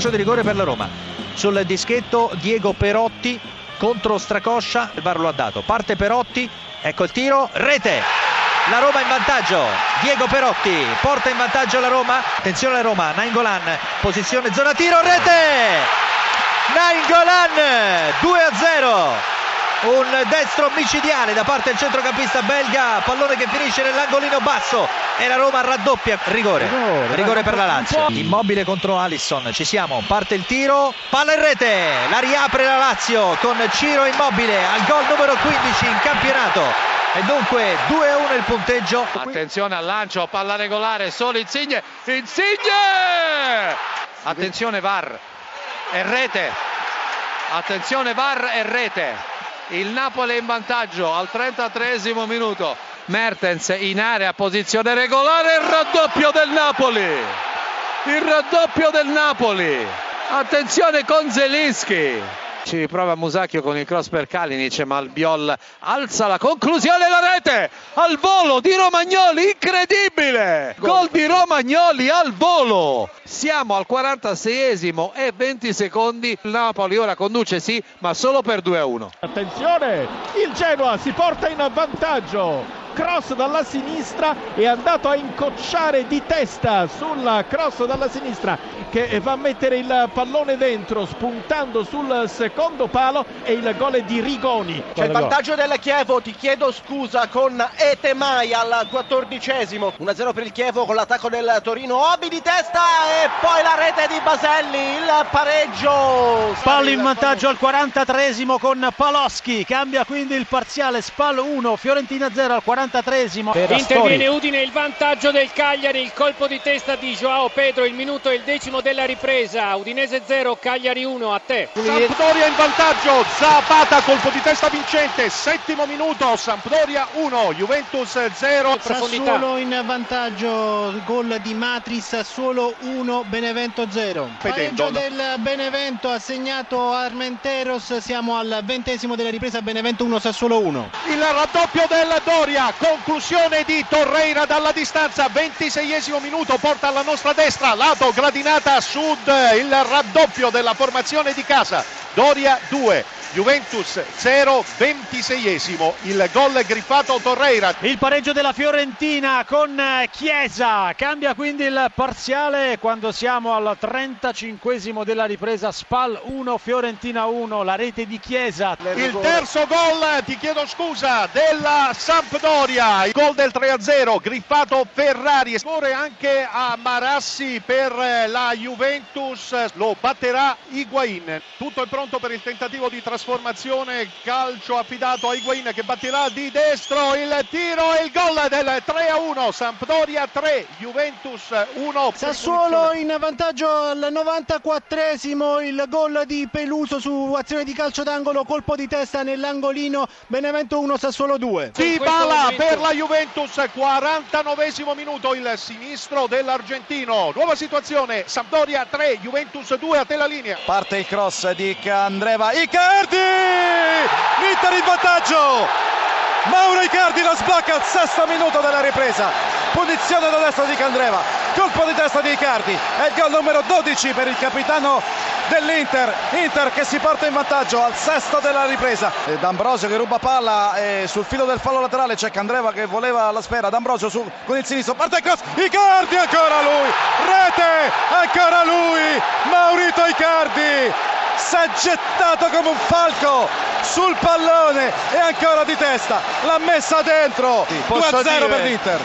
calcio di rigore per la Roma. Sul dischetto Diego Perotti contro Stracoscia, il VAR lo ha dato. Parte Perotti, ecco il tiro, rete! La Roma in vantaggio, Diego Perotti porta in vantaggio la Roma. Attenzione alla Roma, Nainggolan, posizione zona tiro, rete! Nainggolan 2-0. Un destro micidiale da parte del centrocampista belga, pallone che finisce nell'angolino basso e la Roma raddoppia. Rigore per la Lazio. Immobile contro Alisson, ci siamo, parte il tiro, palla in rete, la riapre la Lazio con Ciro Immobile al gol numero 15 in campionato. E dunque 2-1 il punteggio. Attenzione al lancio, palla regolare, solo Insigne! Attenzione VAR e rete. Attenzione VAR e rete. Il Napoli è in vantaggio al 33esimo minuto. Mertens in area, posizione regolare, il raddoppio del Napoli. Il raddoppio del Napoli. Attenzione con Zelinski. Ci riprova Musacchio con il cross per Kalinic, ma Albiol alza la conclusione e la rete al volo di Romagnoli, incredibile! Gol di Romagnoli al volo! Siamo al 46esimo e 20 secondi, il Napoli ora conduce sì, ma solo per 2-1. Attenzione, il Genoa si porta in vantaggio! Cross dalla sinistra, è andato a incocciare di testa sulla cross dalla sinistra che va a mettere il pallone dentro, spuntando sul secondo palo, e il gol è di Rigoni. C'è il vantaggio del Chievo, ti chiedo scusa, con Etemai al 14esimo. 1-0 per il Chievo con l'attacco del Torino, Obi di testa e poi la rete di Baselli, il pareggio. Spallo in vantaggio al 43esimo con Paloschi, cambia quindi il parziale, Spallo 1, Fiorentina 0 al 43. Interviene Udine, il vantaggio del Cagliari, il colpo di testa di Joao Pedro, il minuto e il decimo della ripresa. Udinese 0, Cagliari 1, a te. Sampdoria in vantaggio, Zapata, colpo di testa vincente, settimo minuto, Sampdoria 1, Juventus 0. Sassuolo in vantaggio, gol di Matris, Sassuolo 1, Benevento 0. Pareggio del Benevento assegnato Armenteros, siamo al 20esimo della ripresa, Benevento 1, Sassuolo 1. Il raddoppio della Doria, conclusione di Torreira dalla distanza, 26esimo minuto, porta alla nostra destra, lato gradinata sud, il raddoppio della formazione di casa, Doria 2, Juventus 0, 26esimo, il gol griffato Torreira. Il pareggio della Fiorentina con Chiesa, cambia quindi il parziale quando siamo al 35esimo della ripresa, Spal 1, Fiorentina 1, la rete di Chiesa. Il terzo gol, ti chiedo scusa, della Sampdoria, il gol del 3-0, griffato Ferrari. Scorre anche a Marassi per la Juventus, lo batterà Higuain. Tutto è pronto per il tentativo di trasformazione, calcio affidato a Higuain che batterà di destro, il tiro e il gol del 3-1, Sampdoria 3, Juventus 1. Sassuolo in vantaggio al 94esimo, il gol di Peluso su azione di calcio d'angolo, colpo di testa nell'angolino, Benevento 1, Sassuolo 2. Dybala per la Juventus, 49esimo minuto, il sinistro dell'argentino, nuova situazione, Sampdoria 3, Juventus 2, a te la linea. Parte il cross di Candreva, Icardi! L'Inter in vantaggio! Mauro Icardi la sblocca al sesto minuto della ripresa. Punizione da destra di Candreva, colpo di testa di Icardi e il gol numero 12 per il capitano dell'Inter. Inter che si porta in vantaggio al sesto della ripresa. D'Ambrosio che ruba palla e sul filo del fallo laterale c'è Candreva che voleva la sfera. D'Ambrosio con il sinistro, parte il cross, Icardi ancora lui! Rete! Ancora lui! Maurito Icardi! S'è gettato come un falco sul pallone e ancora di testa l'ha messa dentro. 2-0 per l'Inter.